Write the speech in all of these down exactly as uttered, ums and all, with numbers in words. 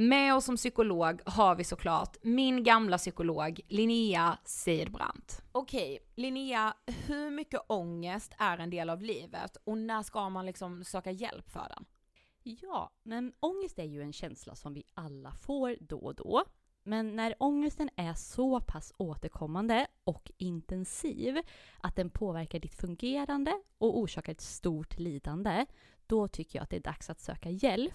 Med oss som psykolog har vi såklart min gamla psykolog Linnea Seidbrandt. Okej, Linnea, hur mycket ångest är en del av livet och när ska man liksom söka hjälp för den? Ja, men ångest är ju en känsla som vi alla får då och då. Men när ångesten är så pass återkommande och intensiv att den påverkar ditt fungerande och orsakar ett stort lidande, då tycker jag att det är dags att söka hjälp.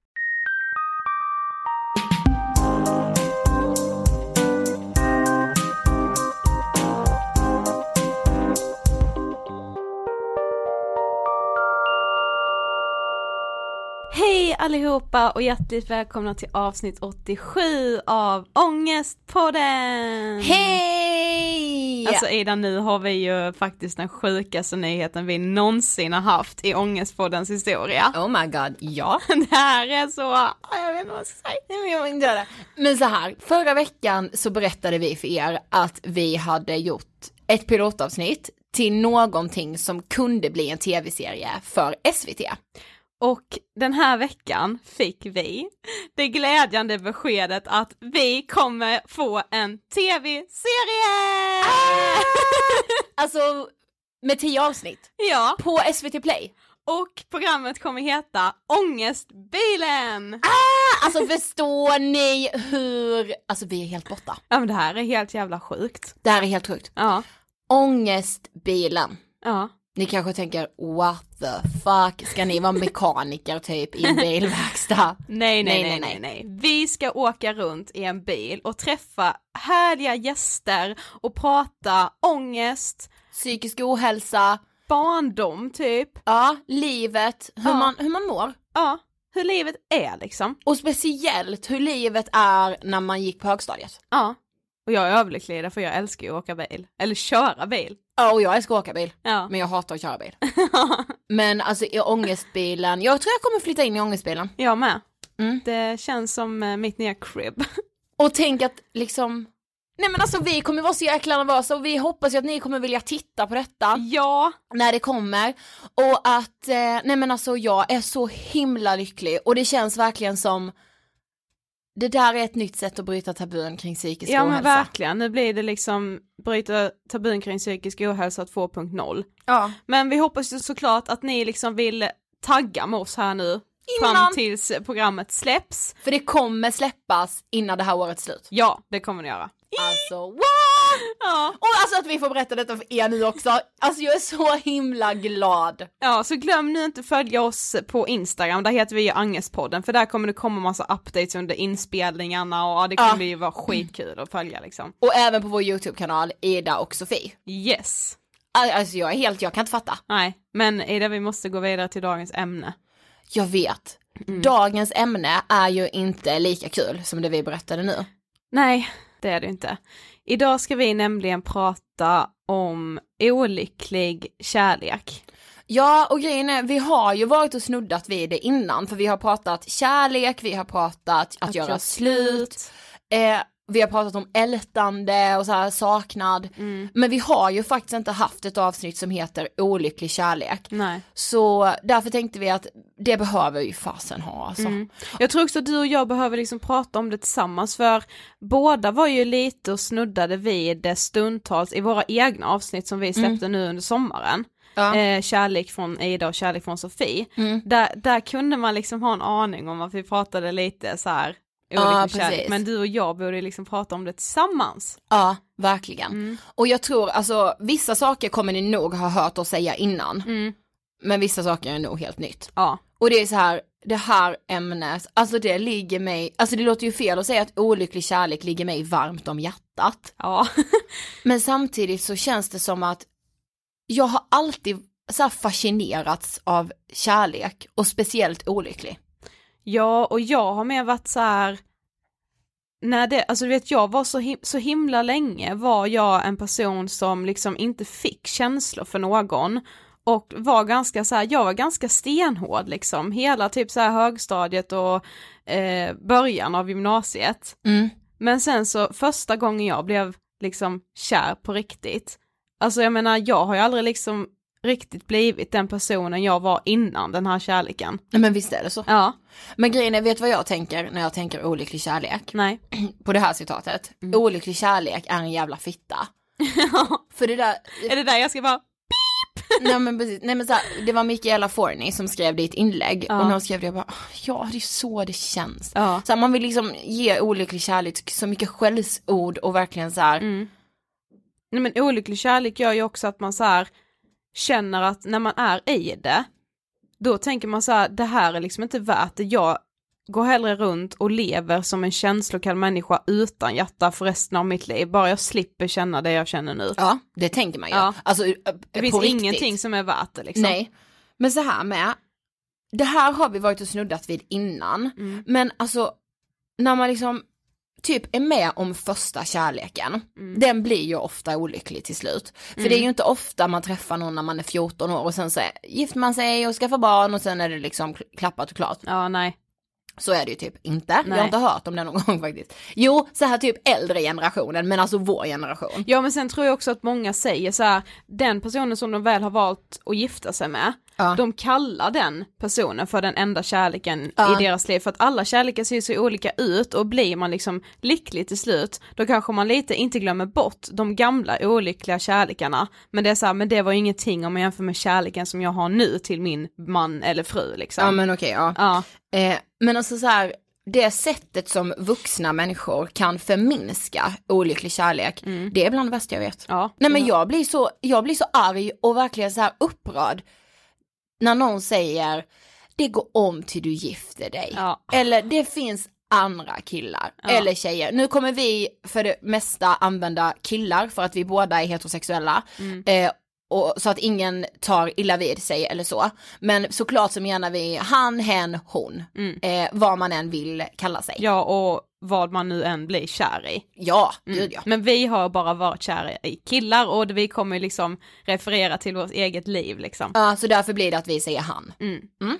Hej allihopa och hjärtligt välkomna till avsnitt åttiosju av Ångestpodden! Hej! Alltså Ida, nu har vi ju faktiskt den sjukaste nyheten vi någonsin har haft i Ångestpoddens historia. Oh my god, ja. Det här är så... Jag vet inte vad jag ska säga. Jag vill inte göra det. Men så här, förra veckan så berättade vi för er att vi hade gjort ett pilotavsnitt till någonting som kunde bli en tv-serie för S V T. Och den här veckan fick vi det glädjande beskedet att vi kommer få en tv-serie! Ah! Alltså, med tio avsnitt. Ja. På S V T Play. Och programmet kommer heta Ångestbilen! Ah! Alltså, förstår ni hur... Alltså, vi är helt borta. Ja, men det här är helt jävla sjukt. Det här är helt sjukt. Ja. Ångestbilen. Ja. Ni kanske tänker, what the fuck, ska ni vara mekaniker typ i en bilverkstad? nej, nej, nej, nej, nej, nej. Vi ska åka runt i en bil och träffa härliga gäster och prata ångest, psykisk ohälsa, barndom typ. Ja, livet, hur, ja. Man, hur man mår. Ja, hur livet är liksom. Och speciellt hur livet är när man gick på högstadiet. Ja. Och jag är överlycklig därför jag älskar att åka bil. Eller köra bil. Ja, och jag älskar att åka bil. Ja. Men jag hatar att köra bil. Men alltså i ångestbilen... Jag tror jag kommer flytta in i ångestbilen. Jag med. Mm. Det känns som mitt nya crib. Och tänk att liksom... Nej men alltså vi kommer vara så jäkla nervösa och vi hoppas ju att ni kommer vilja titta på detta. Ja. När det kommer. Och att... Eh, nej men alltså jag är så himla lycklig. Och det känns verkligen som... det där är ett nytt sätt att bryta tabun kring psykisk ohälsa. Ja, men verkligen. Nu blir det liksom bryta tabun kring psykisk ohälsa två punkt noll. Ja. Men vi hoppas ju såklart att ni liksom vill tagga med oss här nu. Innan. Fram tills programmet släpps. För det kommer släppas innan det här årets slut. Ja, det kommer det göra. Alltså, wow! Ja. Och alltså att vi får berätta detta för er nu också. Alltså jag är så himla glad. Ja, så glöm nu inte följa oss på Instagram. Där heter vi ju Ångestpodden. För där kommer det komma massa updates under inspelningarna. Och det kommer ja. ju vara skitkul att följa liksom. Och även på vår YouTube-kanal Ida och Sofie. Yes. Alltså jag är helt, jag kan inte fatta. Nej, men Ida, vi måste gå vidare till dagens ämne. Jag vet. Mm. Dagens ämne är ju inte lika kul som det vi berättade nu. Nej, det är det inte. Idag ska vi nämligen prata om olycklig kärlek. Ja, och grejen är, vi har ju varit och snuddat vid det innan. För vi har pratat kärlek, vi har pratat att, att göra slut. Eh, vi har pratat om ältande och så här saknad. Mm. Men vi har ju faktiskt inte haft ett avsnitt som heter olycklig kärlek. Nej. Så därför tänkte vi att det behöver ju fasen ha. Alltså. Mm. Jag tror också att du och jag behöver liksom prata om det tillsammans. För båda var ju lite och snuddade vid det stundtals i våra egna avsnitt som vi släppte mm. nu under sommaren. Ja. Eh, kärlek från Ida och kärlek från Sofie. Mm. Där, där kunde man liksom ha en aning om att vi pratade lite så här. Ja, kärlek, men du och jag borde liksom prata om det tillsammans. Ja, verkligen. Mm. Och jag tror, alltså, vissa saker kommer ni nog ha hört oss säga innan. Mm. Men vissa saker är nog helt nytt. Ja. Och det är så här, det här ämnet, alltså det ligger mig, alltså det låter ju fel att säga att olycklig kärlek ligger mig varmt om hjärtat. Ja. Men samtidigt så känns det som att jag har alltid så här fascinerats av kärlek och speciellt olycklig. Ja, och jag har mer varit så här när det, alltså du vet, jag var så, him- så himla länge var jag en person som liksom inte fick känslor för någon och var ganska så här, jag var ganska stenhård liksom, hela typ så här högstadiet och eh, början av gymnasiet. Mm. Men sen så första gången jag blev liksom kär på riktigt, alltså jag menar, jag har ju aldrig liksom riktigt blivit den personen jag var innan den här kärleken. Men visst är det så. Ja. Men grejen är, vet vad jag tänker när jag tänker olycklig kärlek? Nej. På det här citatet. Mm. Olycklig kärlek är en jävla fitta. Ja. För det där... Är det där jag ska bara... Beep. Nej men precis. Nej men så här, det var Michaela Forney som skrev ditt inlägg. Ja. Och när hon skrev det, jag bara, ja det är så det känns. Ja. Så här, man vill liksom ge olycklig kärlek så mycket skällsord och verkligen så här... Mm. Nej men olycklig kärlek gör ju också att man så här... känner att när man är i det, då tänker man så här, det här är liksom inte värt det. Jag går hellre runt och lever som en känslokall människa utan hjärta för resten av mitt liv. Bara jag slipper känna det jag känner nu. Ja, det tänker man ju. Ja. Alltså, det finns riktigt ingenting som är värt det liksom. Nej, men så här med, det här har vi varit och snuddat vid innan. Mm. Men alltså, när man liksom typ är med om första kärleken. Mm. Den blir ju ofta olycklig till slut. För mm. det är ju inte ofta man träffar någon när man är fjorton år och sen så är, gifter man sig och skaffar barn och sen är det liksom klappat och klart. Ja, nej. Så är det ju typ inte. Nej. Jag har inte hört om det någon gång faktiskt. Jo, så här typ äldre generationen, men alltså vår generation. Ja, men sen tror jag också att många säger så här, den personen som de väl har valt att gifta sig med, ja. De kallar den personen för den enda kärleken ja. I deras liv. För att alla kärlekar ser så olika ut och blir man liksom lycklig till slut, då kanske man lite inte glömmer bort de gamla olyckliga kärlekarna. Men det är så här, men det var ju ingenting om man jämför med kärleken som jag har nu till min man eller fru liksom. Ja, men okej, okay, ja. ja. Eh, men alltså så här, det sättet som vuxna människor kan förminska olycklig kärlek, mm. det är bland det värsta jag vet. Ja. Nej, men jag blir så, jag blir så arg och verkligen så här upprörd när någon säger, det går om till du gifter dig. Ja. Eller det finns andra killar. Ja. Eller tjejer. Nu kommer vi för det mesta använda killar för att vi båda är heterosexuella. Mm. Eh, och, så att ingen tar illa vid sig eller så. Men såklart så menar vi han, hen, hon. Mm. Eh, vad man än vill kalla sig. Ja, och vad man nu än blir kär i. Ja, mm. gud ja. Men vi har bara varit kär i killar och vi kommer liksom referera till vårt eget liv liksom. Ja, så därför blir det att vi säger han. Mm. Mm.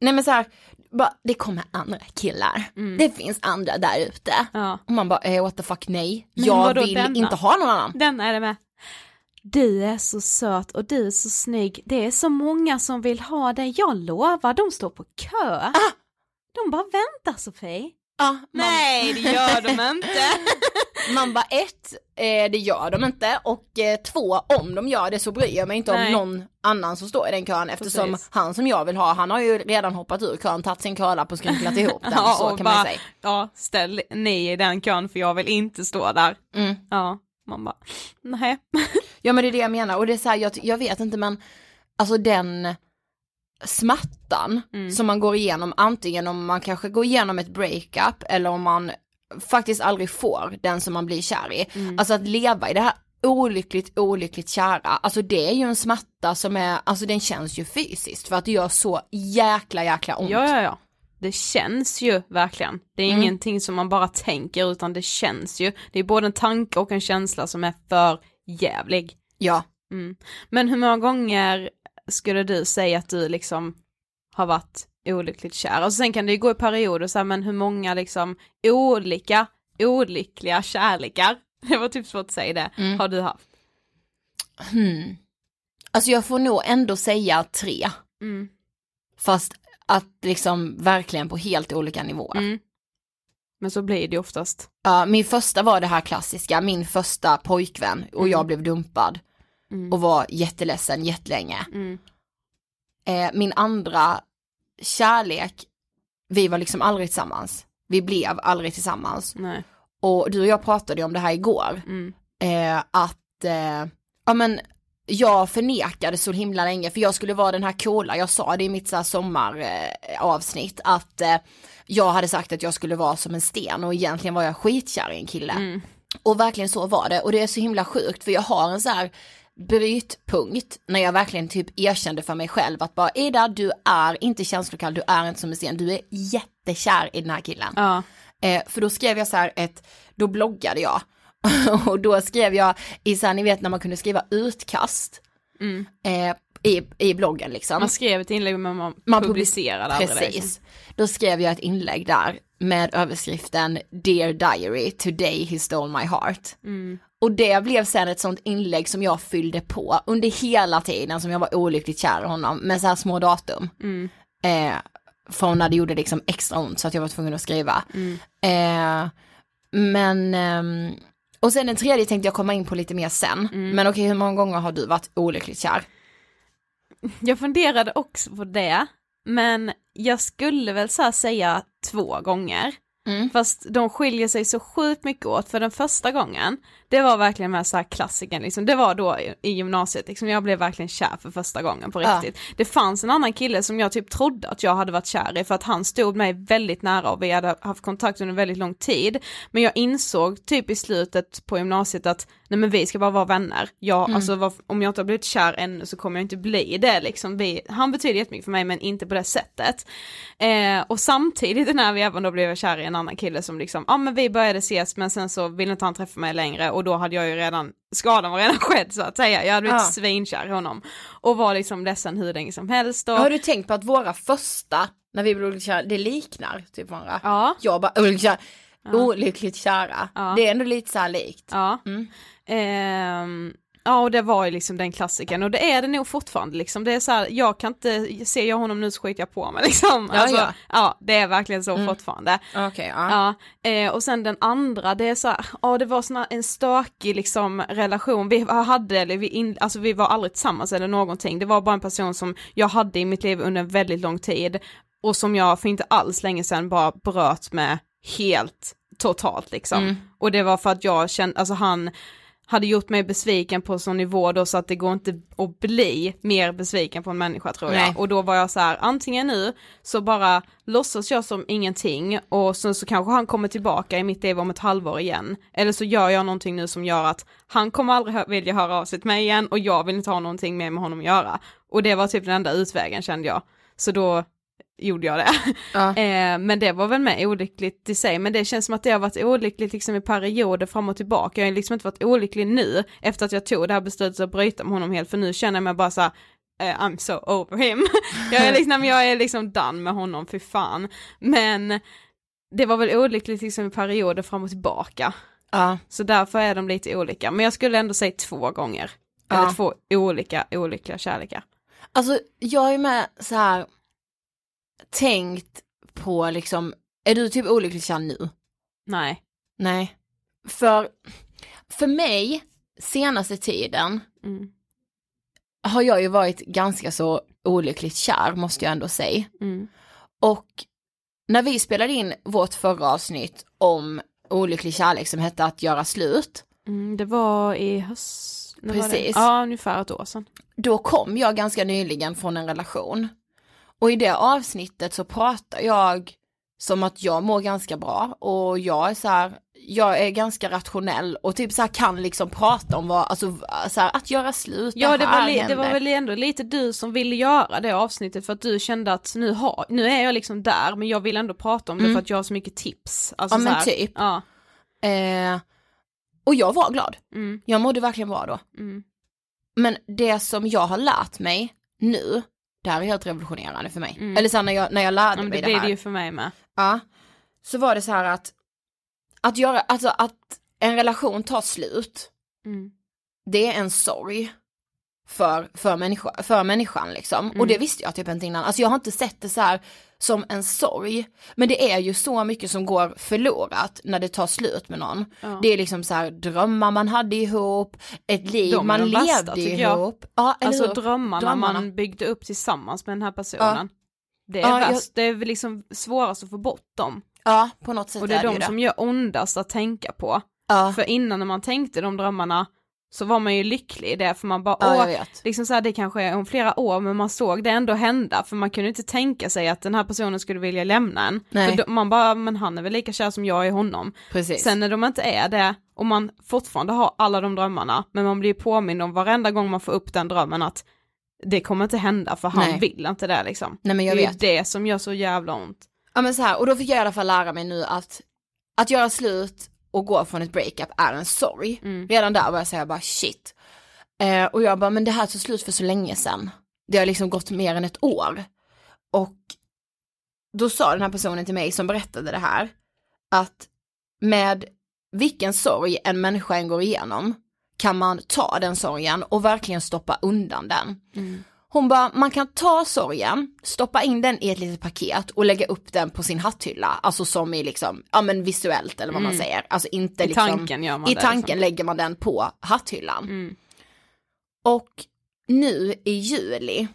Nej men så här, bara, det kommer andra killar. Mm. Det finns andra där ute. Ja. Och man bara, eh, what the fuck, nej. Men jag vill denna? inte ha någon annan. Denna är det med. Du är så söt och du är så snygg. Det är så många som vill ha dig. Jag lovar, de står på kö. Ah! De bara väntar, Sofie. Ah, nej, det gör de inte. Man bara, ett, eh, det gör de inte. Och eh, två, om de gör det så bryr jag mig inte nej. om någon annan som står i den kön. Eftersom precis. Han som jag vill ha, han har ju redan hoppat ur kön, tagit sin kölapp och skrynklat ihop den. Ja, så kan bara, man säga. Ja, ställ nej i den kön för jag vill inte stå där. Mm. Ja, man bara, nej. Ja, men det är det jag menar. Och det är så här, jag, jag vet inte, men alltså den smärtan mm. som man går igenom, antingen om man kanske går igenom ett breakup eller om man faktiskt aldrig får den som man blir kär i. Mm. Alltså att leva i det här olyckligt, olyckligt kära, alltså det är ju en smärta som är, alltså den känns ju fysiskt för att det gör så jäkla, jäkla ont. Ja, ja, ja. Det känns ju verkligen. Det är mm. ingenting som man bara tänker utan det känns ju. Det är både en tanke och en känsla som är för jävlig. Ja. Mm. Men hur många gånger skulle du säga att du liksom har varit olyckligt kär? Och sen kan det ju gå i perioder så här, men hur många liksom olika olyckliga kärlekar, det var typ svårt att säga det, mm. har du haft? Hmm. Alltså jag får nog ändå säga tre. Mm. Fast att liksom verkligen på helt olika nivåer. Mm. Men så blir det oftast. Uh, min första var det här klassiska, min första pojkvän och mm. jag blev dumpad. Mm. Och var jätteledsen jättelänge. Mm. Eh, min andra kärlek, vi var liksom aldrig tillsammans. Vi blev aldrig tillsammans. Nej. Och du och jag pratade om det här igår. Mm. Eh, att eh, ja, men jag förnekade så himla länge. För jag skulle vara den här coola. Jag sa det i mitt så här sommaravsnitt. Eh, att eh, jag hade sagt att jag skulle vara som en sten. Och egentligen var jag skitkär i en kille. Mm. Och verkligen så var det. Och det är så himla sjukt. För jag har en så här brytpunkt när jag verkligen typ erkände för mig själv att bara, Ida, du är inte känslokall, du är inte som en sten, du är jättekär i den här killen. Ja. Eh, för då skrev jag så här ett, då bloggade jag och då skrev jag i så här, ni vet när man kunde skriva utkast mm. eh, i, i bloggen liksom. Man skrev ett inlägg men man, man publicerade aldrig. Precis. Det, liksom. Då skrev jag ett inlägg där med överskriften Dear Diary, today he stole my heart. Mm. Och det blev sen ett sånt inlägg som jag fyllde på under hela tiden som jag var olyckligt kär i honom. Med så här små datum. Mm. Eh, för när det gjorde liksom extra ont så att jag var tvungen att skriva. Mm. Eh, men, eh, och sen den tredje tänkte jag komma in på lite mer sen. Mm. Men okej, hur många gånger har du varit olyckligt kär? Jag funderade också på det. Men jag skulle väl så här säga två gånger. Mm. Fast de skiljer sig så sjukt mycket åt. För den första gången, det var verkligen med så här klassiken liksom. Det var då i, i gymnasiet liksom, jag blev verkligen kär för första gången på riktigt. Äh. Det fanns en annan kille som jag typ trodde att jag hade varit kär i, för att han stod mig väldigt nära och vi hade haft kontakt under väldigt lång tid. Men jag insåg typ i slutet på gymnasiet att nej, men vi ska bara vara vänner. Jag, mm. alltså, var, om jag inte har blivit kär ännu så kommer jag inte bli det liksom. Vi, han betyder jättemycket för mig men inte på det sättet. Eh, och samtidigt när vi även då blev jag kär i en annan kille som liksom, ja ah, men vi började ses men sen så ville inte han träffa mig längre och då hade jag ju redan, skadan var redan skedd så att säga. Jag hade blivit ah. svinkär i honom och var liksom ledsen hur länge som helst. Och har du tänkt på att våra första, när vi blev kär, det liknar typ varandra? Ja. Jag bara, olyckligt kära. Ja. Det är ändå lite så här likt. Ja. Mm. Ehm, ja, och det var ju liksom den klassiken. Och det är det nog fortfarande liksom. Det är så här, jag kan inte, ser jag honom nu så skiter jag på mig liksom. Ja, alltså, ja. ja det är verkligen så mm. fortfarande. Okay, ja. Ja, eh, och sen den andra, det är så här, ja det var såna, en stökig liksom relation. Vi hade, eller vi, in, alltså, vi var aldrig tillsammans eller någonting. Det var bara en person som jag hade i mitt liv under en väldigt lång tid. Och som jag för inte alls länge sedan bara bröt med helt totalt liksom. Mm. Och det var för att jag kände, alltså han hade gjort mig besviken på sån nivå då så att det går inte att bli mer besviken på en människa tror jag. Nej. Och då var jag så här, antingen nu så bara låtsas jag som ingenting och sen så kanske han kommer tillbaka i mitt liv om ett halvår igen. Eller så gör jag någonting nu som gör att han kommer aldrig hö- vilja höra av sig till mig igen och jag vill inte ha någonting mer med honom att göra. Och det var typ den enda utvägen kände jag. Så då gjorde jag det. Ja. Eh, men det var väl med olyckligt i sig. Men det känns som att det har varit olyckligt liksom i perioder fram och tillbaka. Jag har liksom inte varit olycklig nu efter att jag tog det här beslutet att bryta med honom helt. För nu känner jag mig bara så här, eh, I'm so over him. jag, är liksom, jag är liksom done med honom, för fan. Men det var väl olyckligt liksom i perioder fram och tillbaka. Ja. Så därför är de lite olika. Men jag skulle ändå säga två gånger. Ja. Eller två olika, olyckliga kärlekar. Alltså, jag är med så här tänkt på liksom Är du typ olycklig kär nu? Nej. Nej. För, för mig, senaste tiden mm. har jag ju varit ganska så olyckligt kär, måste jag ändå säga. Mm. Och när vi spelade in vårt förra avsnitt om olycklig kärlek som hette Att göra slut. Mm, det var i höst. När precis. Var det? Ja, ungefär ett år sedan. Då kom jag ganska nyligen från en relation. Och i det avsnittet så pratar jag som att jag mår ganska bra. Och jag är så här, jag är ganska rationell. Och typ så här kan liksom prata om vad, alltså så här, att göra slut. Ja, det, det, var, li- det var väl ändå lite du som ville göra det avsnittet. För att du kände att nu, har, nu är jag liksom där. Men jag vill ändå prata om mm. det för att jag har så mycket tips. Alltså, ja, så men här, typ. Ja. Eh, och jag var glad. Mm. Jag mådde verkligen bra då. Mm. Men det som jag har lärt mig nu, det här är helt revolutionerande för mig. Mm. Eller så när jag, när jag lärde ja, mig det, det här. Det blev det ju för mig med. Ja, så var det så här att att, göra, alltså att en relation tar slut, mm. det är en sorg för, för, människa, för människan liksom. Mm. Och det visste jag typ inte innan. Alltså jag har inte sett det så här som en sorg. Men det är ju så mycket som går förlorat när det tar slut med någon. Ja. Det är liksom så här drömmar man hade ihop, ett liv de man levde bästa, ihop. Ja, alltså ihop. Drömmarna, drömmarna man byggde upp tillsammans med den här personen. Ja. Det är ja, jag... det är liksom svårast att få bort dem. Ja, på något sätt. Och det är, är de det. Som gör ondast att tänka på. Ja. För innan när man tänkte de drömmarna så var man ju lycklig i det, för man bara ja, åh, liksom så här, det kanske är om flera år, men man såg det ändå hända, för man kunde inte tänka sig att den här personen skulle vilja lämna en. Nej. För då, man bara, men han är väl lika kär som jag är honom. Precis. Sen när de inte är det och man fortfarande har alla de drömmarna, men man blir påmind om varenda gång man får upp den drömmen att det kommer inte hända, för han Nej. Vill inte det liksom. Nej, men jag det är vet. Det som gör så jävla ont. Ja, men så här, och då fick jag i alla fall lära mig nu att att göra slut och gå från ett breakup är en sorg. Mm. Redan där var jag säga bara shit. Eh, och jag bara, men det här tog slut för så länge sedan. Det har liksom gått mer än ett år. Och då sa den här personen till mig som berättade det här att med vilken sorg en människa än går igenom kan man ta den sorgen och verkligen stoppa undan den. Mm. Hon bara, man kan ta sorgen, stoppa in den i ett litet paket och lägga upp den på sin hatthylla. Alltså som i liksom, ja men visuellt eller vad mm. man säger. Alltså inte i liksom, tanken gör man i det, tanken liksom. Lägger man den på hatthyllan. Mm. Och nu i juli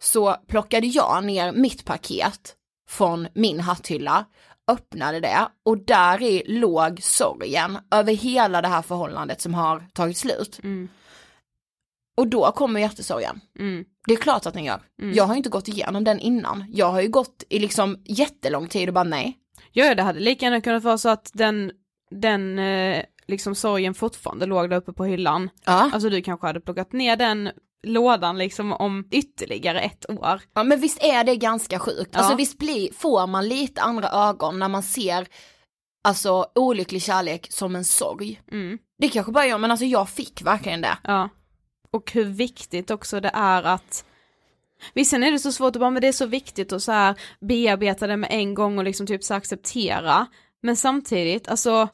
så plockade jag ner mitt paket från min hatthylla, öppnade det och där i låg sorgen över hela det här förhållandet som har tagit slut. Mm. Och då kommer hjärtesorgen. Mm. Det är klart att den gör. Mm. Jag har ju inte gått igenom den innan. Jag har ju gått i liksom jättelång tid och bara nej. Ja, det hade lika gärna kunnat vara så att den, den liksom sorgen fortfarande låg där uppe på hyllan. Ja. Alltså du kanske hade plockat ner den lådan liksom om ytterligare ett år. Ja, men visst är det ganska sjukt. Ja. Alltså visst blir, får man lite andra ögon när man ser... Alltså olycklig kärlek som en sorg. Mm. Det kanske bara jag, men alltså jag fick verkligen det. Ja. Och hur viktigt också det är att... Visst är det så svårt att bara, men det är så viktigt att så här bearbeta det med en gång och liksom typ så acceptera. Men samtidigt, alltså...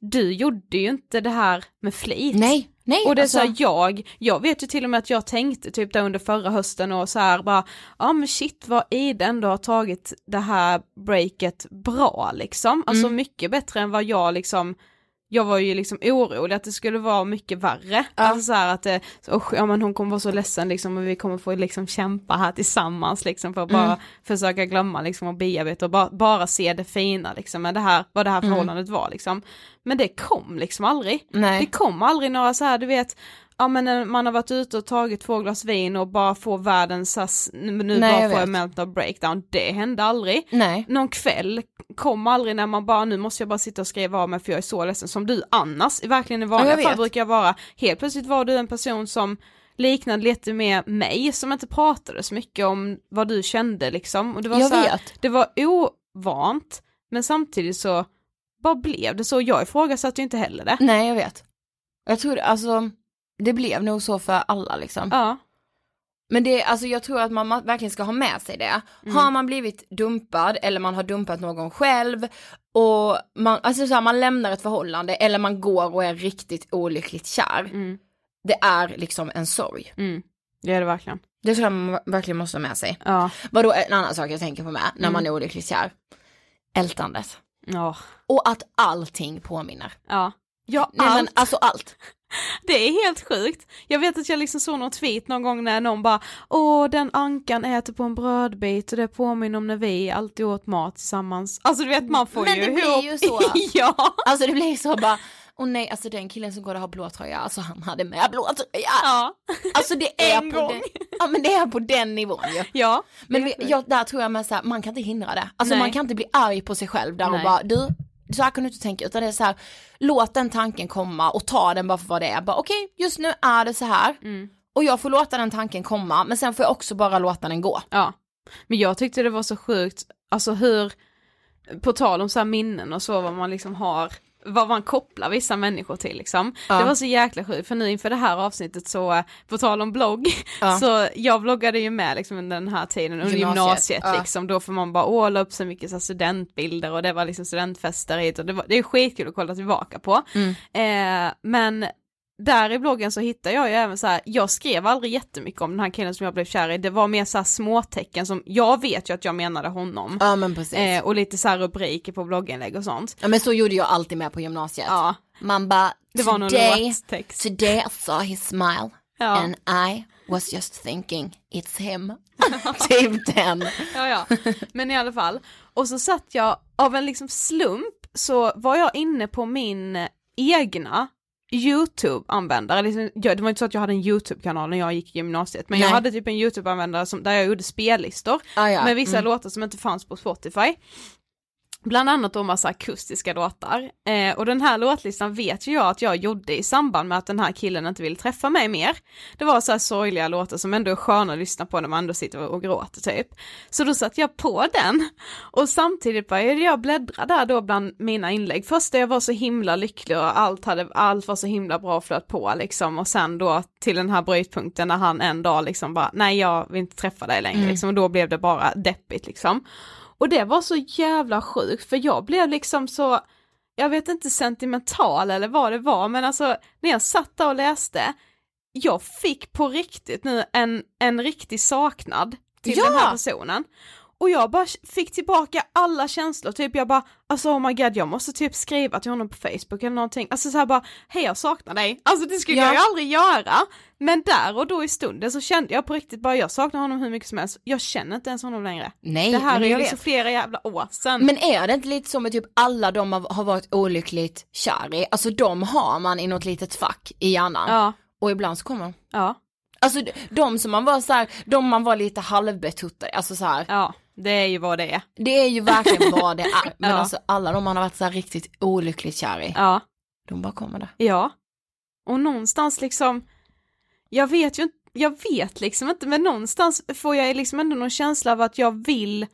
Du gjorde ju inte det här med flit. Nej, nej. Och det är alltså... så här, jag... Jag vet ju till och med att jag tänkte typ där under förra hösten och så här bara... Ja, ah, men shit, vad Iden då har tagit det här breaket bra liksom. Alltså mm. mycket bättre än vad jag liksom... Jag var ju liksom orolig att det skulle vara mycket värre. Ja. Alltså så här att det, så, ja, men hon kommer vara så ledsen liksom, och vi kommer få liksom kämpa här tillsammans liksom, för att bara mm. försöka glömma liksom, och bearbeta och bara, bara se det fina liksom, med det här, vad det här förhållandet mm. var liksom. Men det kom liksom aldrig. Nej. Det kom aldrig några så här, du vet, ja, men man har varit ute och tagit två glas vin och bara få världens ass, nu Nej, bara få en mental breakdown. Det hände aldrig. Nej. Någon kväll kom aldrig när man bara, nu måste jag bara sitta och skriva av mig för jag är så ledsen som du annars. Verkligen i vanliga ja, fall brukar jag vara. Helt plötsligt var du en person som liknade lite med mig, som inte pratade så mycket om vad du kände liksom. Och det var jag så här, vet. Det var ovant, men samtidigt så bara blev det så. Jag ifrågasatte ju inte heller det. Nej, jag vet. Jag tror alltså... Det blev nog så för alla liksom. Ja. Men det, alltså, jag tror att man verkligen ska ha med sig det. Mm. Har man blivit dumpad eller man har dumpat någon själv och man, alltså, så här, man lämnar ett förhållande eller man går och är riktigt olyckligt kär. Mm. Det är liksom en sorg. Mm. Det är det verkligen. Det tror jag man verkligen måste ha med sig. Ja. Vadå en annan sak jag tänker på med när mm. man är olyckligt kär. ältandet. Oh. Och att allting påminner. Ja. Ja, nej, allt. Men alltså allt. Det är helt sjukt. Jag vet att jag liksom såg någon tweet någon gång när någon bara åh, den ankan äter på en brödbit och det påminner om när vi alltid åt mat tillsammans. Alltså du vet, man får men ju men det blir ju så. Ja. Alltså det blir så bara åh nej, alltså den killen som går och har blå tröja, alltså han hade med blå tröja. Ja. Alltså det är på den, ja, men det är på den nivån ju. Ja. Men vi, jag, där tror jag med så här, man kan inte hindra det. Alltså nej. Man kan inte bli arg på sig själv där nej. Och bara du så här kan du inte tänka, utan det är så här, låt den tanken komma och ta den bara för vad det är. Bara okej, okay, just nu är det så här. Mm. Och jag får låta den tanken komma, men sen får jag också bara låta den gå. Ja. Men jag tyckte det var så sjukt, alltså hur på tal om så här minnen och så vad man liksom har, vad man kopplar vissa människor till liksom. Ja. Det var så jäkla sjukt, för nu inför det här avsnittet så på tal om blogg ja. Så jag vloggade ju med liksom under den här tiden under gymnasiet, gymnasiet ja. Liksom då får man bara åla upp så mycket så här, studentbilder och det var liksom studentfester hit och det, var, det är skitkul att kolla tillbaka på. Mm. Eh, men där i bloggen så hittar jag ju även så här, jag skrev aldrig jättemycket om den här killen som jag blev kär i. Det var mer så här småtecken som jag vet ju att jag menade honom. Ja, men precis. Eh, och lite så här rubriker på blogginlägg och sånt. Ja, men så gjorde jag alltid med på gymnasiet. Ja. Man bara, det var någon låttext. Today I saw his smile ja. And I was just thinking it's him. Typ den. Ja, ja. Men i alla fall. Och så satt jag, av en liksom slump så var jag inne på min egna YouTube-användare. Liksom, det var inte så att jag hade en YouTube-kanal när jag gick i gymnasiet, men nej. Jag hade typ en YouTube-användare som, där jag gjorde spellistor ah, ja. Med vissa mm. låtar som inte fanns på Spotify. Bland annat då massa akustiska låtar. Eh, och den här låtlistan vet ju jag att jag gjorde i samband med att den här killen inte ville träffa mig mer. Det var så här sorgliga låtar som ändå är sköna att lyssna på när man ändå sitter och gråter typ. Så då satt jag på den. Och samtidigt började jag bläddra där då bland mina inlägg. Först jag var så himla lycklig och allt, hade, allt var så himla bra flöt på liksom. Och sen då till den här brytpunkten när han en dag liksom bara nej jag vill inte träffa dig längre mm. liksom. Och då blev det bara deppigt liksom. Och det var så jävla sjukt, för jag blev liksom så, jag vet inte sentimental eller vad det var, men alltså när jag satt där och läste, jag fick på riktigt nu en, en riktig saknad till ja! Den här personen. Och jag bara fick tillbaka alla känslor, typ jag bara, alltså oh my god, jag måste typ skriva till honom på Facebook eller någonting. Alltså så här bara, hej jag saknar dig. Alltså det skulle ja. Jag ju aldrig göra. Men där och då i stunden så kände jag på riktigt bara, jag saknar honom hur mycket som helst. Jag känner inte ens honom längre. Nej, det här är ju liksom flera jävla år sedan. Men är det inte lite som att typ alla de har varit olyckligt kär i? Alltså de har man i något litet fack i hjärnan. Ja. Och ibland så kommer de. Ja. Alltså de som man var så här, de man var lite halvbetuttade, alltså så här. Ja. Det är ju vad det är. Det är ju verkligen vad det är. Men ja. Alltså alla de man har varit så här riktigt olyckligt kär i. Ja. De bara kommer där. Ja. Och någonstans liksom, jag vet ju jag vet liksom inte, men någonstans får jag liksom ändå någon känsla av att jag vill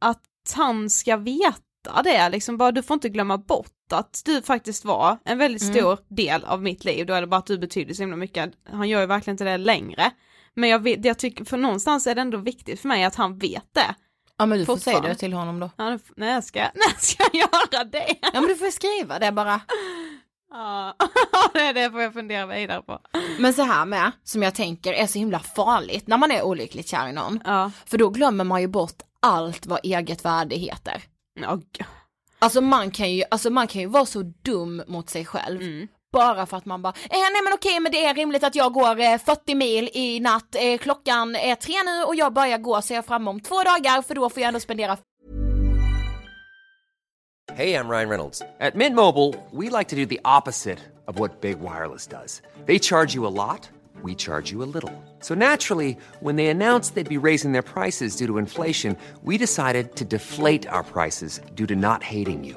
att han ska veta det. Liksom bara, du får inte glömma bort att du faktiskt var en väldigt stor mm. del av mitt liv. Då, eller bara att du betyder så himla mycket. Han gör ju verkligen inte det längre. Men jag, vet, jag tycker för någonstans är det ändå viktigt för mig att han vet det. Ja, men du får säga det till honom då. Ja, när jag ska, när ska jag göra det? Ja, men du får skriva det bara. Ja, det är det får jag fundera vidare på. Men så här med, som jag tänker är så himla farligt när man är olyckligt kär i någon. Ja. För då glömmer man ju bort allt vad eget värde heter. Ja. Alltså man kan ju, alltså man kan ju vara så dum mot sig själv. Mm. Bara för att man bara, eh, nej men okej, men det är rimligt att jag går eh, fyrtio mil i natt. Eh, klockan är tre nu och jag börjar gå så jag fram om två dagar för då får jag ändå spendera. Hey, I'm Ryan Reynolds. At Mint Mobile, we like to do the opposite of what Big Wireless does. They charge you a lot, we charge you a little. So naturally, when they announced they'd be raising their prices due to inflation, we decided to deflate our prices due to not hating you.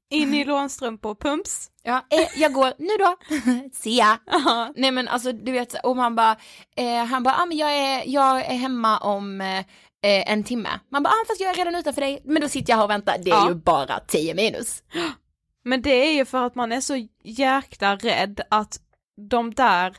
In i lånstrump och pumps. Ja, eh, jag går, nu då. See ya. Uh-huh. Nej men alltså du vet, och man bara, eh, han bara, ah, men jag är, jag är hemma om eh, en timme. Man bara, ah, fast jag är redan utanför dig. Men då sitter jag här och väntar, det är ja. Ju bara tio minus. Men det är ju för att man är så jäkla rädd att de där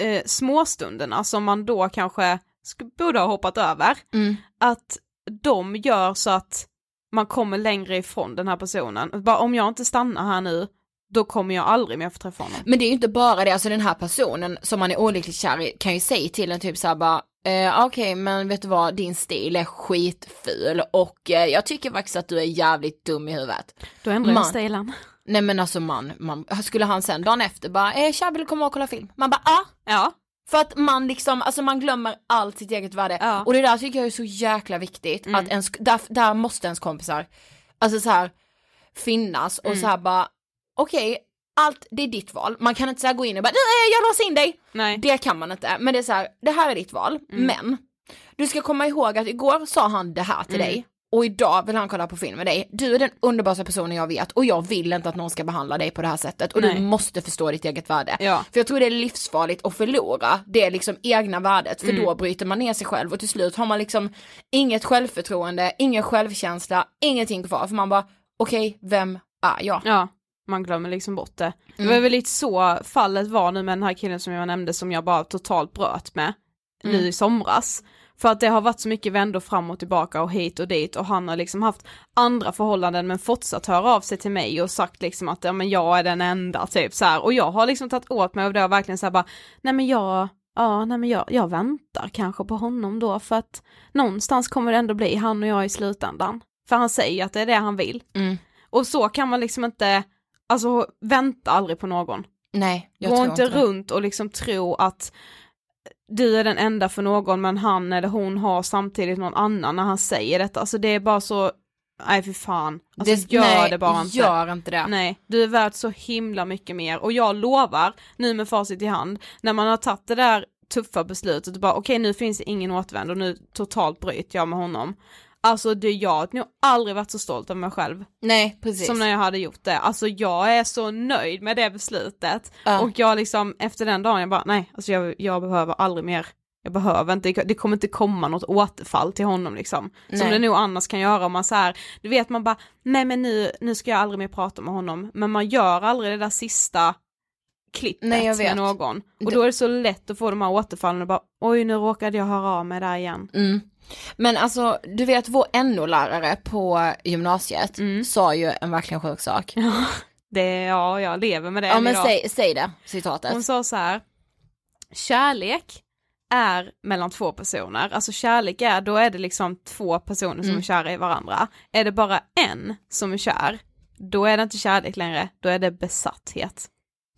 eh, småstunderna som man då kanske sk- borde ha hoppat över, mm. att de gör så att man kommer längre ifrån den här personen. Bara, om jag inte stannar här nu, då kommer jag aldrig mer få träffa honom. Men det är ju inte bara det, alltså den här personen som man är olyckligt kär i kan ju säga till en typ såhär bara, eh, okej okay, men vet du vad, din stil är skitful och eh, jag tycker faktiskt att du är jävligt dum i huvudet. Då ändrar man stilen. Nej men alltså man, man, skulle han sen dagen efter bara, eh tja, vill du komma och kolla film? Man bara, ah! Ja. För att man liksom, alltså man glömmer allt sitt eget värde. Ja. Och det där tycker jag är så jäkla viktigt, mm. att ens, där, där måste ens kompisar, alltså så här finnas och mm. så här bara, okej, okay, allt, det är ditt val. Man kan inte så här gå in och bara, nej, jag låser in dig. Nej. Det kan man inte. Men det är så här, det här är ditt val. Mm. Men du ska komma ihåg att igår sa han det här till mm. dig. Och idag vill han kolla på film med dig. Du är den underbaraste personen jag vet. Och jag vill inte att någon ska behandla dig på det här sättet. Och nej. Du måste förstå ditt eget värde. Ja. För jag tror det är livsfarligt att förlora det liksom egna värdet. För mm. då bryter man ner sig själv. Och till slut har man liksom inget självförtroende, ingen självkänsla, ingenting kvar. För man bara, okej, okay, vem är jag? Ja. Man glömmer liksom bort det. Det var väl lite så fallet var nu med den här killen som jag nämnde, som jag bara totalt bröt med mm. nu i somras. För att det har varit så mycket vändor fram och tillbaka och hit och dit, och han har liksom haft andra förhållanden men fortsatt höra av sig till mig och sagt liksom att ja, men jag är den enda typ så här. Och jag har liksom tagit åt mig av det och verkligen så här bara, nej men jag ja, nej men jag, jag väntar kanske på honom då, för att någonstans kommer det ändå bli han och jag i slutändan. För han säger att det är det han vill. Mm. Och så kan man liksom inte. Alltså, vänta aldrig på någon. Nej, jag Gå tror inte det. Runt och liksom tro att du är den enda för någon, men han eller hon har samtidigt någon annan när han säger detta. Alltså, det är bara så, nej för fan. Alltså, det, gör nej, det bara inte. Gör inte det. Nej, du är värd så himla mycket mer. Och jag lovar, nu med facit i hand, när man har tagit det där tuffa beslutet och bara, okej, okay, nu finns det ingen återvändo och nu totalt bryter jag med honom. Alltså det är jag, jag har aldrig varit så stolt av mig själv. Nej, precis. Som när jag hade gjort det. Alltså jag är så nöjd med det beslutet. Uh. Och jag liksom, efter den dagen, jag bara, nej, alltså jag, jag behöver aldrig mer. Jag behöver inte, det kommer inte komma något återfall till honom liksom. Nej. Som det nog annars kan göra om man så här, du vet man bara, nej men nu, nu ska jag aldrig mer prata med honom. Men man gör aldrig det där sista klippet nej, jag vet. Med någon. Och då är det så lätt att få de här återfallen och bara, oj nu råkade jag höra av mig där igen. Mm. Men alltså, du vet, vår N O-lärare på gymnasiet mm. sa ju en verkligen sjuk sak. Ja, det, ja jag lever med det. Ja, men säg, säg det, citatet. Hon sa så här, kärlek är mellan två personer. Alltså kärlek är, då är det liksom två personer som mm. är kära i varandra. Är det bara en som är kär, då är det inte kärlek längre, då är det besatthet.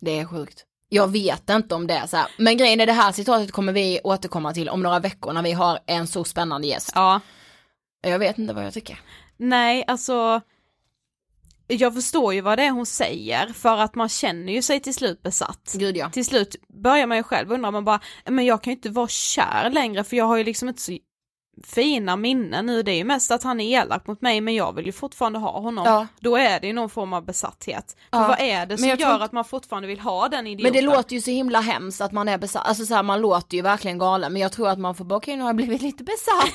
Det är sjukt. Jag vet inte om det är så här. Men grejen är, det här citatet kommer vi återkomma till om några veckor när vi har en så spännande gäst. Ja. Jag vet inte vad jag tycker. Nej, alltså jag förstår ju vad det är hon säger, för att man känner ju sig till slut besatt. Gud ja. Till slut börjar man ju själv undra, man bara, men jag kan ju inte vara kär längre för jag har ju liksom inte så fina minnen nu. Det är ju mest att han är elak mot mig, men jag vill ju fortfarande ha honom. Ja. Då är det ju någon form av besatthet. Ja. För vad är det som gör tror... att man fortfarande vill ha den idioten? Men det låter ju så himla hemskt att man är besatt. Alltså så här, man låter ju verkligen galen, men jag tror att man får bara, okej, nu har jag blivit lite besatt.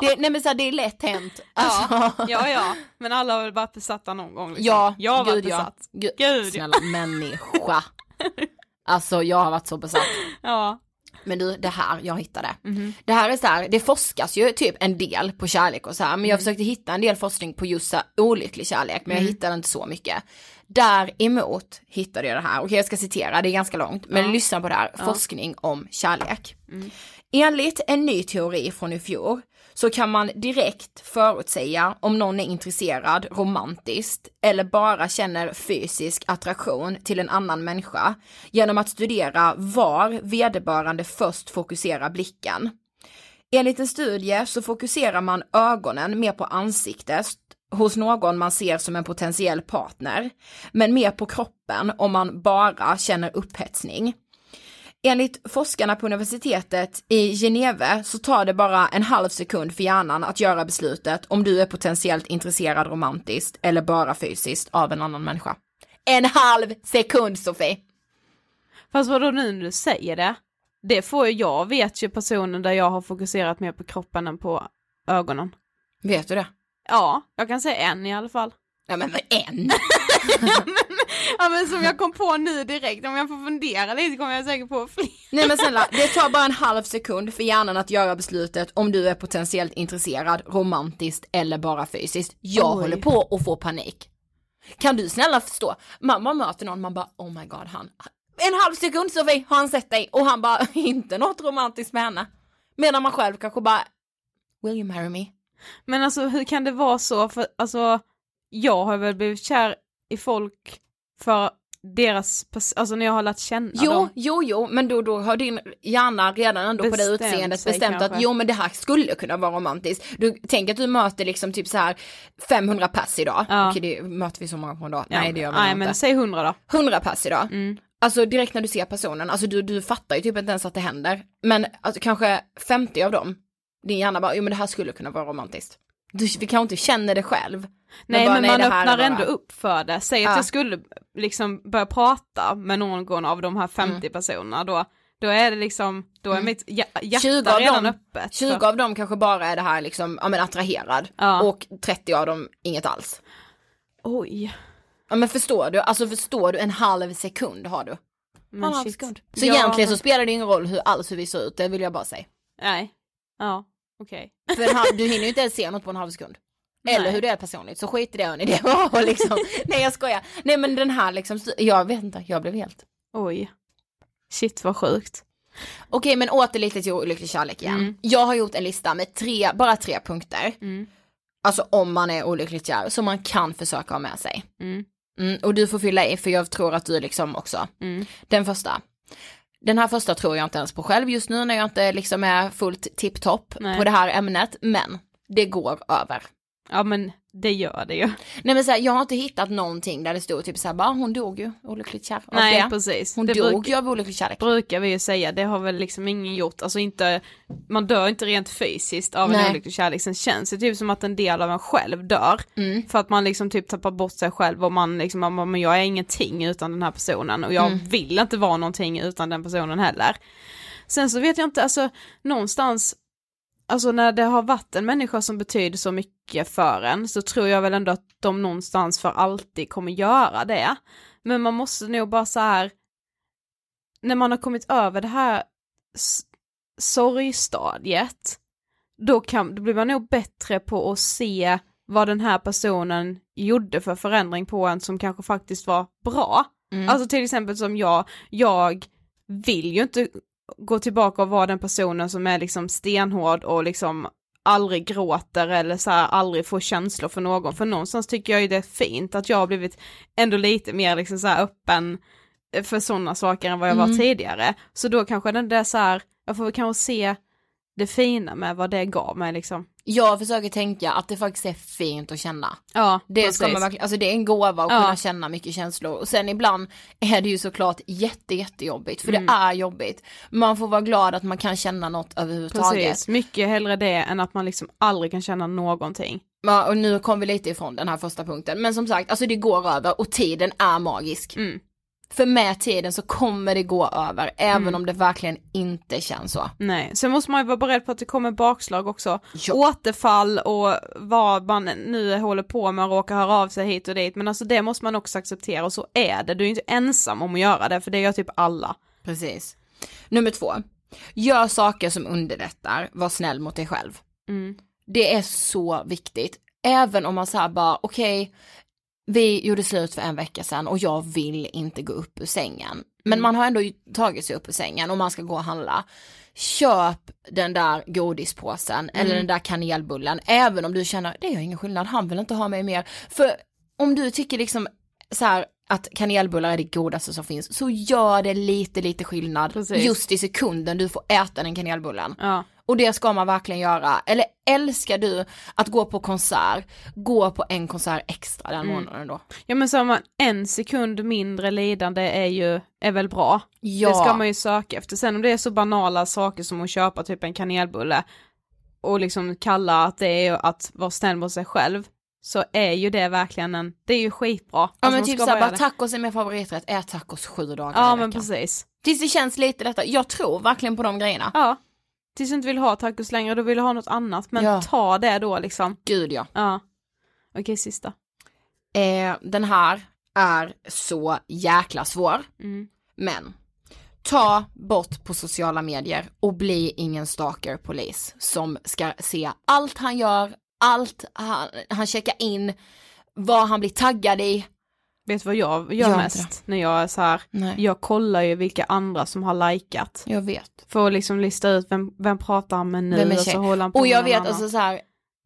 det, nej men så här, det är lätt hänt. Alltså. Ja, ja, ja. Men alla har väl varit besatta någon gång. Liksom. Ja, jag har varit besatt. Ja. Gud, gud, snälla människa. Alltså jag har varit så besatt. Ja. Men du, det här, jag hittade. Mm-hmm. Det här är så här, det forskas ju typ en del på kärlek och så här. Men mm. jag försökte hitta en del forskning på just så här, olycklig kärlek. Men mm. jag hittade inte så mycket. Däremot hittade jag det här. Okej, jag ska citera, det är ganska långt. Men ja. lyssna på det här, ja. forskning om kärlek. Mm. Enligt en ny teori från i fjol så kan man direkt förutsäga om någon är intresserad romantiskt eller bara känner fysisk attraktion till en annan människa genom att studera var vederbörande först fokuserar blicken. Enligt en studie så fokuserar man ögonen mer på ansiktet hos någon man ser som en potentiell partner, men mer på kroppen om man bara känner upphetsning. Enligt forskarna på universitetet i Geneve så tar det bara en halv sekund för hjärnan att göra beslutet om du är potentiellt intresserad romantiskt eller bara fysiskt av en annan människa. En halv sekund, Sofie! Fast vadå nu när du säger det? Det får jag, jag vet ju personen där jag har fokuserat mer på kroppen än på ögonen. Vet du det? Ja, jag kan säga en i alla fall. Ja, men en? ja, men, Ja, men som jag kom på nu direkt. Om jag får fundera lite kommer jag säkert på fler. Nej, men snälla, det tar bara en halv sekund för hjärnan att göra beslutet om du är potentiellt intresserad, romantiskt eller bara fysiskt. Jag Oj. håller på och får panik. Kan du snälla förstå? Mamma möter någon, man bara, oh my god, han... En halv sekund, Sofie, har han sett dig? Och han bara, inte något romantiskt med henne. Medan man själv kanske bara, will you marry me? Men alltså, hur kan det vara så? För, alltså, jag har väl blivit kär i folk för deras... Alltså, när jag har lärt känna jo, dem. Jo, jo, men då, då har din hjärna redan ändå bestämt på det utseendet bestämt kanske. Att jo, men det här skulle kunna vara romantiskt. Du tänker att du möter liksom typ så här fem hundra pass idag. Ja. Okej, det möter vi så många på en dag. Ja. Nej, det gör vi nej, inte. Nej, men säg hundra då. hundra pass idag. Mm. Alltså direkt när du ser personen, alltså du, du fattar ju typ inte ens att det händer. Men alltså, kanske femtio av dem, din hjärna bara, jo men det här skulle kunna vara romantiskt. Du, vi kan inte känna det själv. Men nej bara, men nej, man öppnar bara... ändå upp för det. Säg att ja. jag skulle liksom börja prata med någon av de här femtio mm. personerna då. Då är det liksom, då är mm. mitt hjärta redan öppet. tjugo för... av dem kanske bara är det här liksom, ja men attraherad. Ja. Och trettio av dem inget alls. Oj. Ja, men förstår du? Alltså förstår du? En halv sekund har du. Men halv sekund. Så ja, egentligen så spelar det ingen roll hur alls hur vi ser ut. Det vill jag bara säga. Nej. Ja, okej. Okay. För halv, du hinner ju inte ens se något på en halv sekund. Nej. Eller hur det är personligt. Så skit i det, hörni. Det var liksom... Nej, jag skojar. Nej, men den här liksom... Jag vet inte. Jag blev helt... Oj. Shit, vad sjukt. Okej, okay, men åter lite till olycklig kärlek igen. Mm. Jag har gjort en lista med tre, bara tre punkter. Mm. Alltså om man är olyckligt kär. Så man kan försöka ha med sig. Mm. Mm, och du får fylla i för jag tror att du liksom också mm. Den första Den här första tror jag inte ens på själv just nu. När jag inte liksom är fullt tipptopp på det här ämnet. Men det går över. Ja men det gör det ju. Nej men så här, jag har inte hittat någonting där det stod typ såhär bara hon dog ju olyckligt kär. Nej det. Precis. Hon det dog bruk- ju av olycklig kärlek. Brukar vi ju säga, det har väl liksom ingen gjort. Alltså inte, man dör inte rent fysiskt av Nej. en olycklig kärlek. Sen känns det typ som att en del av en själv dör. Mm. För att man liksom typ tappar bort sig själv och man liksom, man, men jag är ingenting utan den här personen. Och jag mm. vill inte vara någonting utan den personen heller. Sen så vet jag inte, alltså någonstans... Alltså när det har varit en människa som betyder så mycket för en så tror jag väl ändå att de någonstans för alltid kommer göra det. Men man måste nog bara så här, när man har kommit över det här s- sorgstadiet då, kan, då blir man nog bättre på att se vad den här personen gjorde för förändring på en som kanske faktiskt var bra. Mm. Alltså till exempel som jag, jag vill ju inte... gå tillbaka och vara den personen som är liksom stenhård och liksom aldrig gråter eller så här aldrig får känslor för någon. För någonstans tycker jag ju det är fint att jag har blivit ändå lite mer liksom så här öppen för sådana saker än vad jag mm. var tidigare. Så då kanske den där så här, jag får kanske se det fina med vad det gav mig liksom. Jag försöker tänka att det faktiskt är fint att känna. Ja, det ska man verkligen, alltså det är en gåva att ja. kunna känna mycket känslor. Och sen ibland är det ju såklart jätte, jättejobbigt. För mm. det är jobbigt. Man får vara glad att man kan känna något överhuvudtaget. Precis, mycket hellre det än att man liksom aldrig kan känna någonting. Ja, och nu kom vi lite ifrån den här första punkten. Men som sagt, alltså det går över och tiden är magisk. Mm. För med tiden så kommer det gå över. Även mm. om det verkligen inte känns så. Nej, sen måste man ju vara beredd på att det kommer bakslag också. Jo. Återfall och vad man nu håller på med och råkar höra av sig hit och dit. Men alltså det måste man också acceptera och så är det. Du är ju inte ensam om att göra det, för det gör typ alla. Precis. Nummer två. Gör saker som underlättar. Var snäll mot dig själv. Mm. Det är så viktigt. Även om man så här bara, okej... Okay, vi gjorde slut för en vecka sedan och jag vill inte gå upp ur sängen. Men man har ändå tagit sig upp ur sängen och man ska gå och handla. Köp den där godispåsen mm. eller den där kanelbullen. Även om du känner, det gör ingen skillnad, han vill inte ha mig mer. För om du tycker liksom så här, att kanelbullar är det godaste som finns, så gör det lite, lite skillnad. Precis. Just i sekunden du får äta den kanelbullen. Ja. Och det ska man verkligen göra. Eller älskar du att gå på konsert, gå på en konsert extra den mm. månaden då. Ja men så man, en sekund mindre lidande är ju är väl bra. Ja. Det ska man ju söka efter. Sen om det är så banala saker som att köpa typ en kanelbulle och liksom kalla att det är att vara snäll mot sig själv, så är ju det verkligen en, det är ju skitbra. Ja alltså men typ såhär, bara, bara tacos är min favoriträtt, ät tacos sju dagar ja, i veckan. Ja men precis. Tills det känns lite detta, jag tror verkligen på de grejerna. Ja. Tills du inte vill ha tacos längre, du vill ha något annat. Men ja. ta det då liksom. Gud ja. ja. Okej, sista. Eh, den här är så jäkla svår. Mm. Men ta bort på sociala medier och bli ingen stalkerpolis som ska se allt han gör, allt han, han checkar in, vad han blir taggad i. Vet du vad jag gör jag mest när jag är så här? Nej. Jag kollar ju vilka andra som har likat. Jag vet. För att liksom lista ut vem, vem pratar med nu och så håller han på. Och jag vet, alltså så här,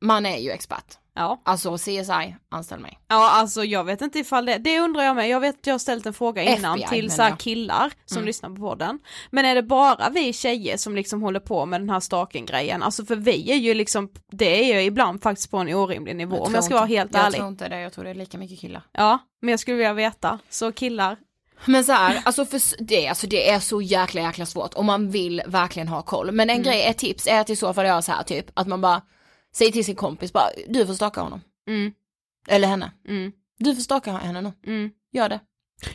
man är ju expert. Ja. Alltså C S I, anställ mig. Ja, alltså jag vet inte ifall det, det undrar jag mig. Jag vet att jag har ställt en fråga innan F B I, till så här killar som mm. lyssnar på podden. Men är det bara vi tjejer som liksom håller på med den här stalking-grejen? Alltså för vi är ju liksom, det är ju ibland faktiskt på en orimlig nivå. Jag om jag ska inte, vara helt jag ärlig. Jag tror inte det, jag tror det är lika mycket killar. Ja, men jag skulle vilja veta. Så killar. Men så här, alltså för det, alltså det är så jäkla jäkla svårt. Och man vill verkligen ha koll. Men en mm. grej, ett tips är att i så fall göra så här typ, att man bara säg till sin kompis bara, du får stalka honom. Mm. Eller henne. Mm. Du får stalka henne nu. Mm. Gör det.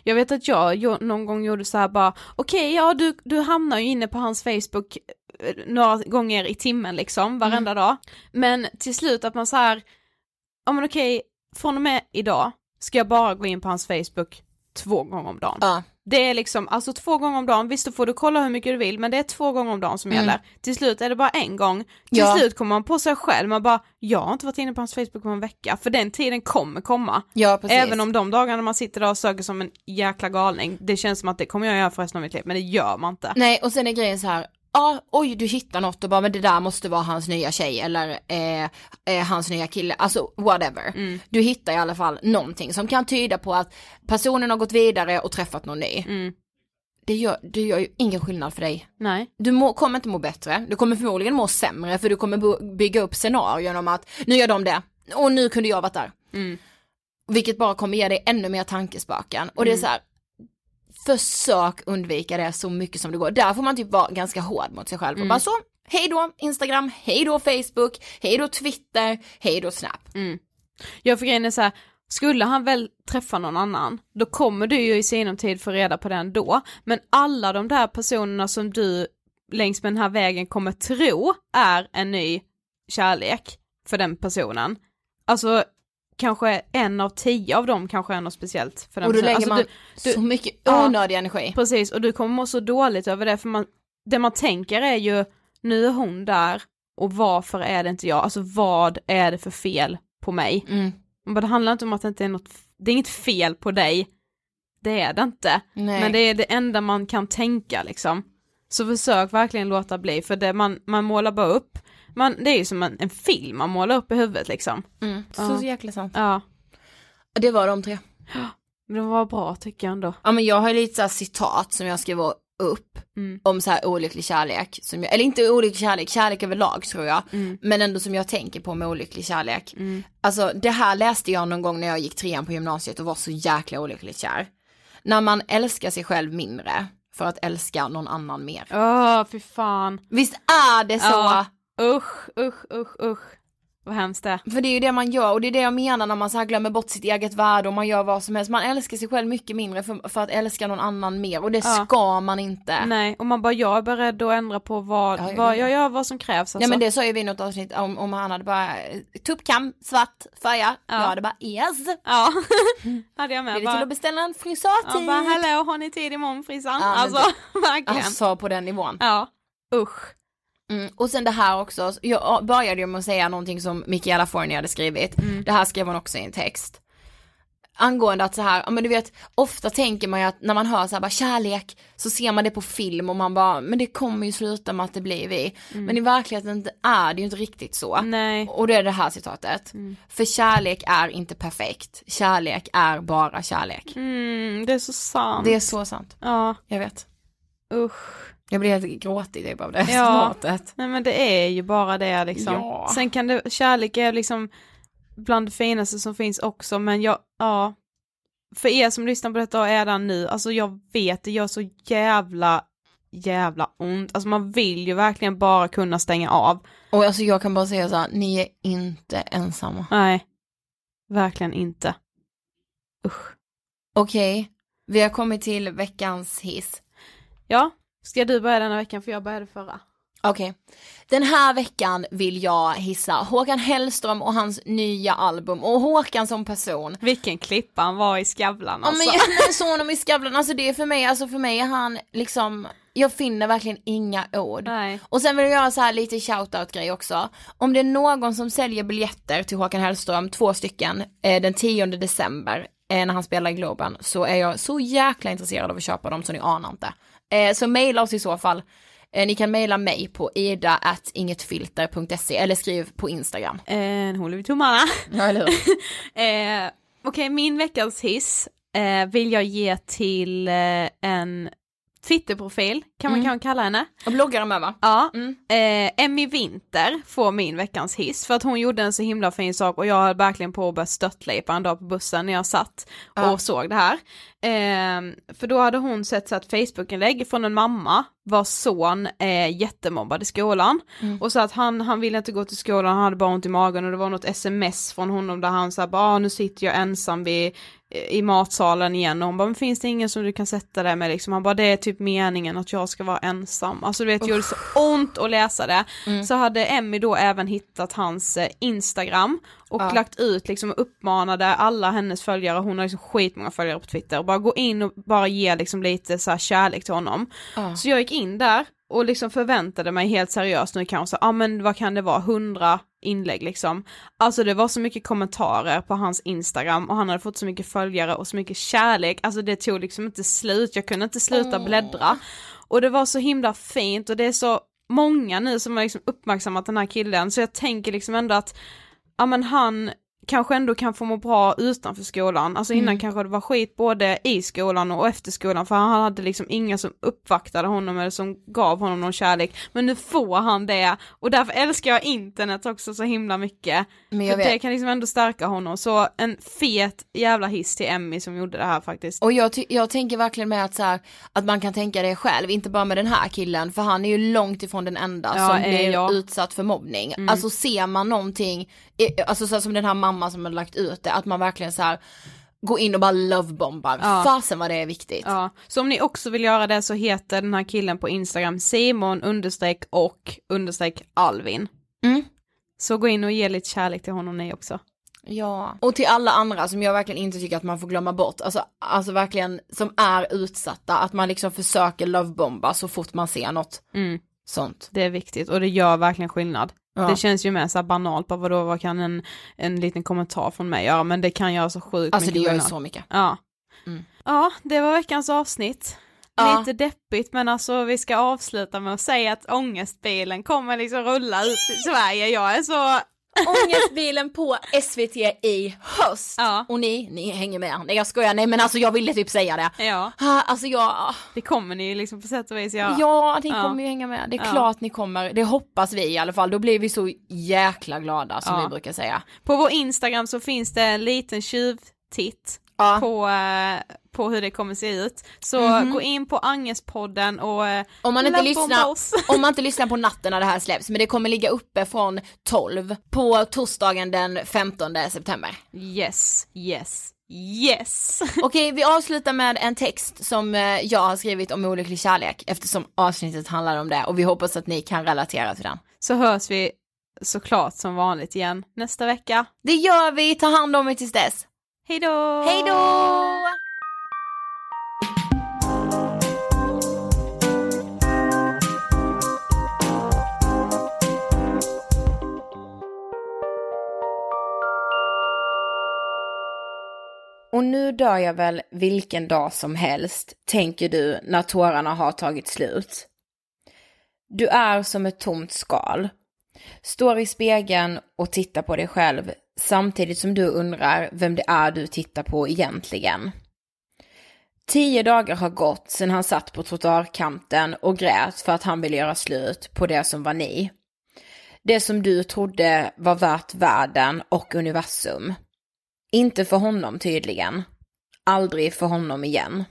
Jag vet att jag, jag någon gång gjorde så här bara, okej, okay, ja du, du hamnar ju inne på hans Facebook några gånger i timmen liksom, varenda mm. dag. Men till slut att man så här, ja men okej, okay, från och med idag ska jag bara gå in på hans Facebook två gånger om dagen. Ja. Det är liksom, alltså två gånger om dagen, visst då får du kolla hur mycket du vill, men det är två gånger om dagen som mm. gäller. Till slut är det bara en gång. Till ja. slut kommer man på sig själv, man bara, jag har inte varit inne på hans Facebook på en vecka, för den tiden kommer komma. Ja, precis. Även om de dagarna man sitter där och söker som en jäkla galning, det känns som att det kommer jag göra förresten av mitt liv, men det gör man inte. Nej, och sen är grejen så här, ah, oj du hittar något och bara, men det där måste vara hans nya tjej eller eh, eh, hans nya kille, alltså whatever. Mm. Du hittar i alla fall någonting som kan tyda på att personen har gått vidare och träffat någon ny. Mm. Det gör, det gör ju ingen skillnad för dig. Nej. Du må, kommer inte må bättre, du kommer förmodligen må sämre, för du kommer bygga upp scenarion om att nu gör de det och nu kunde jag varit där. Mm. Vilket bara kommer ge dig ännu mer tankespöken. Och mm. det är så här, försök undvika det så mycket som det går. Där får man typ vara ganska hård mot sig själv. Mm. Och bara så, hej då Instagram, hej då Facebook, hej då Twitter, hej då Snap. Mm. Jag fick in det så här, skulle han väl träffa någon annan, då kommer du ju i sinom tid få reda på den då. Men alla de där personerna som du längs med den här vägen kommer tro är en ny kärlek för den personen. Alltså kanske en av tio av dem kanske är något speciellt för den. Och då lägger alltså, man du, du, så mycket onödig ja, energi. Precis, och du kommer må så dåligt över det, för man, det man tänker är ju, nu är hon där och varför är det inte jag? Alltså vad är det för fel på mig? Mm. Men det handlar inte om att det inte är något, det är inget fel på dig. Det är det inte. Nej. Men det är det enda man kan tänka liksom. Så försök verkligen låta bli, för det man, man målar bara upp. Man, det är ju som en, en film man målar upp i huvudet liksom. Mm. Så, ja. Så jäkla sant. Ja. Det var de tre. Men de var bra tycker jag ändå. Ja, men jag har lite så här citat som jag skrev upp mm. om så här olycklig kärlek. Som jag, eller inte olycklig kärlek, kärlek överlag tror jag. Mm. Men ändå som jag tänker på med olycklig kärlek. Mm. Alltså det här läste jag någon gång när jag gick trean på gymnasiet och var så jäkla olyckligt kär. När man älskar sig själv mindre för att älska någon annan mer. Åh, oh, fy fan. Visst är det så? Ja. Usch, usch, usch, usch. Vad hemskt det. För det är ju det man gör, och det är det jag menar när man så här glömmer bort sitt eget värde och man gör vad som helst. Man älskar sig själv mycket mindre för, för att älska någon annan mer, och det ja. ska man inte. Nej, och man bara, jag är beredd att ändra på vad, ja, jag, vad jag gör, vad som krävs. Alltså. Ja, men det sa ju vi i något avsnitt om, om han hade bara tuppkam, svart, färja. Ja. Jag hade bara, yes. Ja, hade jag med. Vill bara, du till att beställa en frisörtid? Ja, bara, hello, har ni tid imorgon frisan? Ja, alltså, det, verkligen. Alltså, på den nivån. Ja, usch. Mm. Och sen det här också, jag började ju med att säga någonting som Michaela Forney hade skrivit. Mm. Det här skrev hon också i en text angående att så här, men du vet, ofta tänker man ju att när man hör så här bara kärlek, så ser man det på film och man bara, men det kommer ju sluta med att det blir vi. Mm. Men i verkligheten är det ju inte riktigt så. Nej. Och det är det här citatet. Mm. För kärlek är inte perfekt. Kärlek är bara kärlek. Mm, det är så sant. Det är så sant. Ja, jag vet. Usch. Jag blir helt gråtig av det ja. Nej, men det är ju bara det liksom. Ja. Sen kan det, kärlek är liksom bland det finaste som finns också, men jag, ja. För er som lyssnar på detta och är där nu, alltså jag vet, det gör så jävla jävla ont. Alltså man vill ju verkligen bara kunna stänga av. Och alltså jag kan bara säga så här, ni är inte ensamma. Nej, verkligen inte. Usch. Okej, okay. Vi har kommit till veckans hiss. Ja. Ska du börja denna veckan, för jag började förra? Okej. Okay. Den här veckan vill jag hissa Håkan Hellström och hans nya album. Och Håkan som person. Vilken klippa han var i Skavlan alltså. Ja, men jag, jag såg honom i Skavlan. Alltså det är för mig, alltså för mig är han liksom... Jag finner verkligen inga ord. Nej. Och sen vill jag göra så här lite shoutout-grej också. Om det är någon som säljer biljetter till Håkan Hellström, två stycken, eh, den tionde december eh, när han spelar i Globen, så är jag så jäkla intresserad av att köpa dem så ni anar inte. Eh, så mejla oss i så fall. Eh, ni kan mejla mig på ida at ingetfilter punkt se eller skriv på Instagram. Eh, nu håller vi tummarna. Ja, eller hur? eh, Okej, okay, min veckans hiss eh, vill jag ge till eh, en... Twitterprofil, kan man mm. kanske kalla henne. Och bloggar de här, va? Ja. Mm. Eh, Emmy Winter får min veckans hiss för att hon gjorde en så himla fin sak och jag hade verkligen på att börja stöttleipa en dag på bussen när jag satt och ja. såg det här. Eh, för då hade hon sett så att Facebook-inlägg från en mamma vars son är eh, jättemobbad i skolan. Mm. Och så att han, han ville inte gå till skolan, han hade bara ont i magen och det var något sms från honom där han sa, ah, nu sitter jag ensam vid i matsalen igen och hon bara, men finns det ingen som du kan sätta det med liksom, han bara, det är typ meningen att jag ska vara ensam, alltså du vet, det gjorde så ont att läsa det. Mm. Så hade Emmy då även hittat hans Instagram och ja. lagt ut liksom, uppmanade alla hennes följare, hon har liksom skitmånga följare på Twitter, och bara gå in och bara ge liksom lite så här kärlek till honom. Ja. Så jag gick in där och liksom förväntade mig helt seriöst nu kanske, ja ah, men vad kan det vara, hundra inlägg liksom. Alltså det var så mycket kommentarer på hans Instagram och han hade fått så mycket följare och så mycket kärlek. Alltså det tog liksom inte slut, jag kunde inte sluta bläddra. Och det var så himla fint och det är så många nu som har liksom uppmärksammat den här killen. Så jag tänker liksom ändå att ja men han... kanske ändå kan få må bra utanför skolan. Alltså innan mm. kanske det var skit både i skolan och efter skolan. För han hade liksom inga som uppvaktade honom eller som gav honom någon kärlek. Men nu får han det. Och därför älskar jag internet också så himla mycket. Men jag för vet. Det kan liksom ändå stärka honom. Så en fet jävla hiss till Emmy som gjorde det här faktiskt. Och jag, ty- jag tänker verkligen med att, så här, att man kan tänka det själv. Inte bara med den här killen. För han är ju långt ifrån den enda ja, som är blir jag. utsatt för mobbning. Mm. Alltså ser man någonting. Alltså så här, som den här mamman. Som har lagt ut det, att man verkligen så här går in och bara lovebombar. Ja. Fasen vad det är viktigt. Ja. Så om ni också vill göra det så heter den här killen på Instagram Simon understreck och understreck Alvin. Mm. Så gå in och ge lite kärlek till honom ni också. Ja. Och till alla andra som jag verkligen inte tycker att man får glömma bort. Alltså, alltså verkligen som är utsatta. Att man liksom försöker lovebomba så fort man ser något. Mm. Sånt. Det är viktigt och det gör verkligen skillnad. Ja. Det känns ju mer så här banalt på vadå, vad kan en, en liten kommentar från mig göra, ja, men det kan göra så sjukt. Alltså det gör ju så mycket. Ja. Mm. Ja, det var veckans avsnitt. Ja. Lite deppigt, men alltså vi ska avsluta med att säga att ångestbilen kommer liksom rulla ut i Sverige. Jag är så... Ångestbilen på S V T i höst. Ja. Och ni, ni hänger med. Nej, jag skojar. Nej, men alltså jag ville typ säga det. Ja. Alltså jag... Det kommer ni liksom på sätt och vis göra. Ja, ni ja. kommer ju hänga med. Det är ja. klart ni kommer. Det hoppas vi i alla fall. Då blir vi så jäkla glada som ja. vi brukar säga. På vår Instagram så finns det en liten tjuvtitt ja. på... Eh... på hur det kommer se ut. Så mm-hmm. gå in på Ångestpodden och om man, inte lyssnar, om man inte lyssnar på natten när det här släpps. Men det kommer ligga uppe från tolv på torsdagen den femtonde september. Yes, yes, yes. Okej, vi avslutar med en text som jag har skrivit om olycklig kärlek eftersom avsnittet handlar om det och vi hoppas att ni kan relatera till den. Så hörs vi såklart som vanligt igen nästa vecka. Det gör vi, ta hand om er tills dess. Hej då! Hej då! Och nu dör jag väl vilken dag som helst, tänker du när tårarna har tagit slut. Du är som ett tomt skal. Står i spegeln och tittar på dig själv samtidigt som du undrar vem det är du tittar på egentligen. Tio dagar har gått sedan han satt på trottoarkanten och grät för att han ville göra slut på det som var ni. Det som du trodde var värt världen och universum. Inte för honom tydligen. Aldrig för honom igen.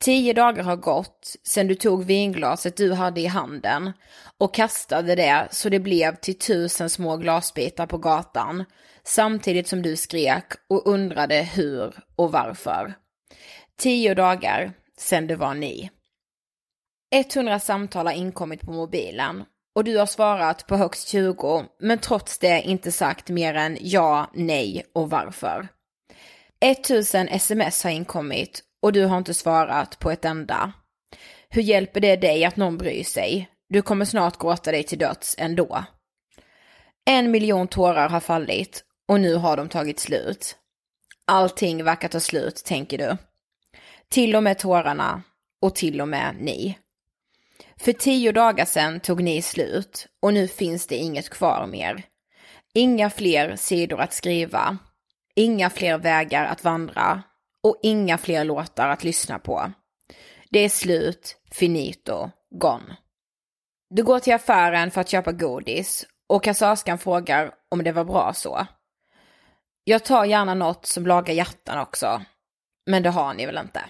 Tio dagar har gått sedan du tog vinglaset du hade i handen och kastade det så det blev till tusen små glasbitar på gatan samtidigt som du skrek och undrade hur och varför. Tio dagar sedan du var ni. hundra samtal har inkommit på mobilen och du har svarat på högst tjugo, men trots det inte sagt mer än ja, nej och varför. tusen sms har inkommit och du har inte svarat på ett enda. Hur hjälper det dig att någon bryr sig? Du kommer snart gråta dig till döds ändå. En miljon tårar har fallit och nu har de tagit slut. Allting verkar ta slut, tänker du. Till och med tårarna och till och med ni. För tio dagar sedan tog ni slut och nu finns det inget kvar mer. Inga fler sidor att skriva, inga fler vägar att vandra och inga fler låtar att lyssna på. Det är slut, finito, gone. Du går till affären för att köpa godis och kassörskan frågar om det var bra så. Jag tar gärna något som lagar hjärtan också, men det har ni väl inte.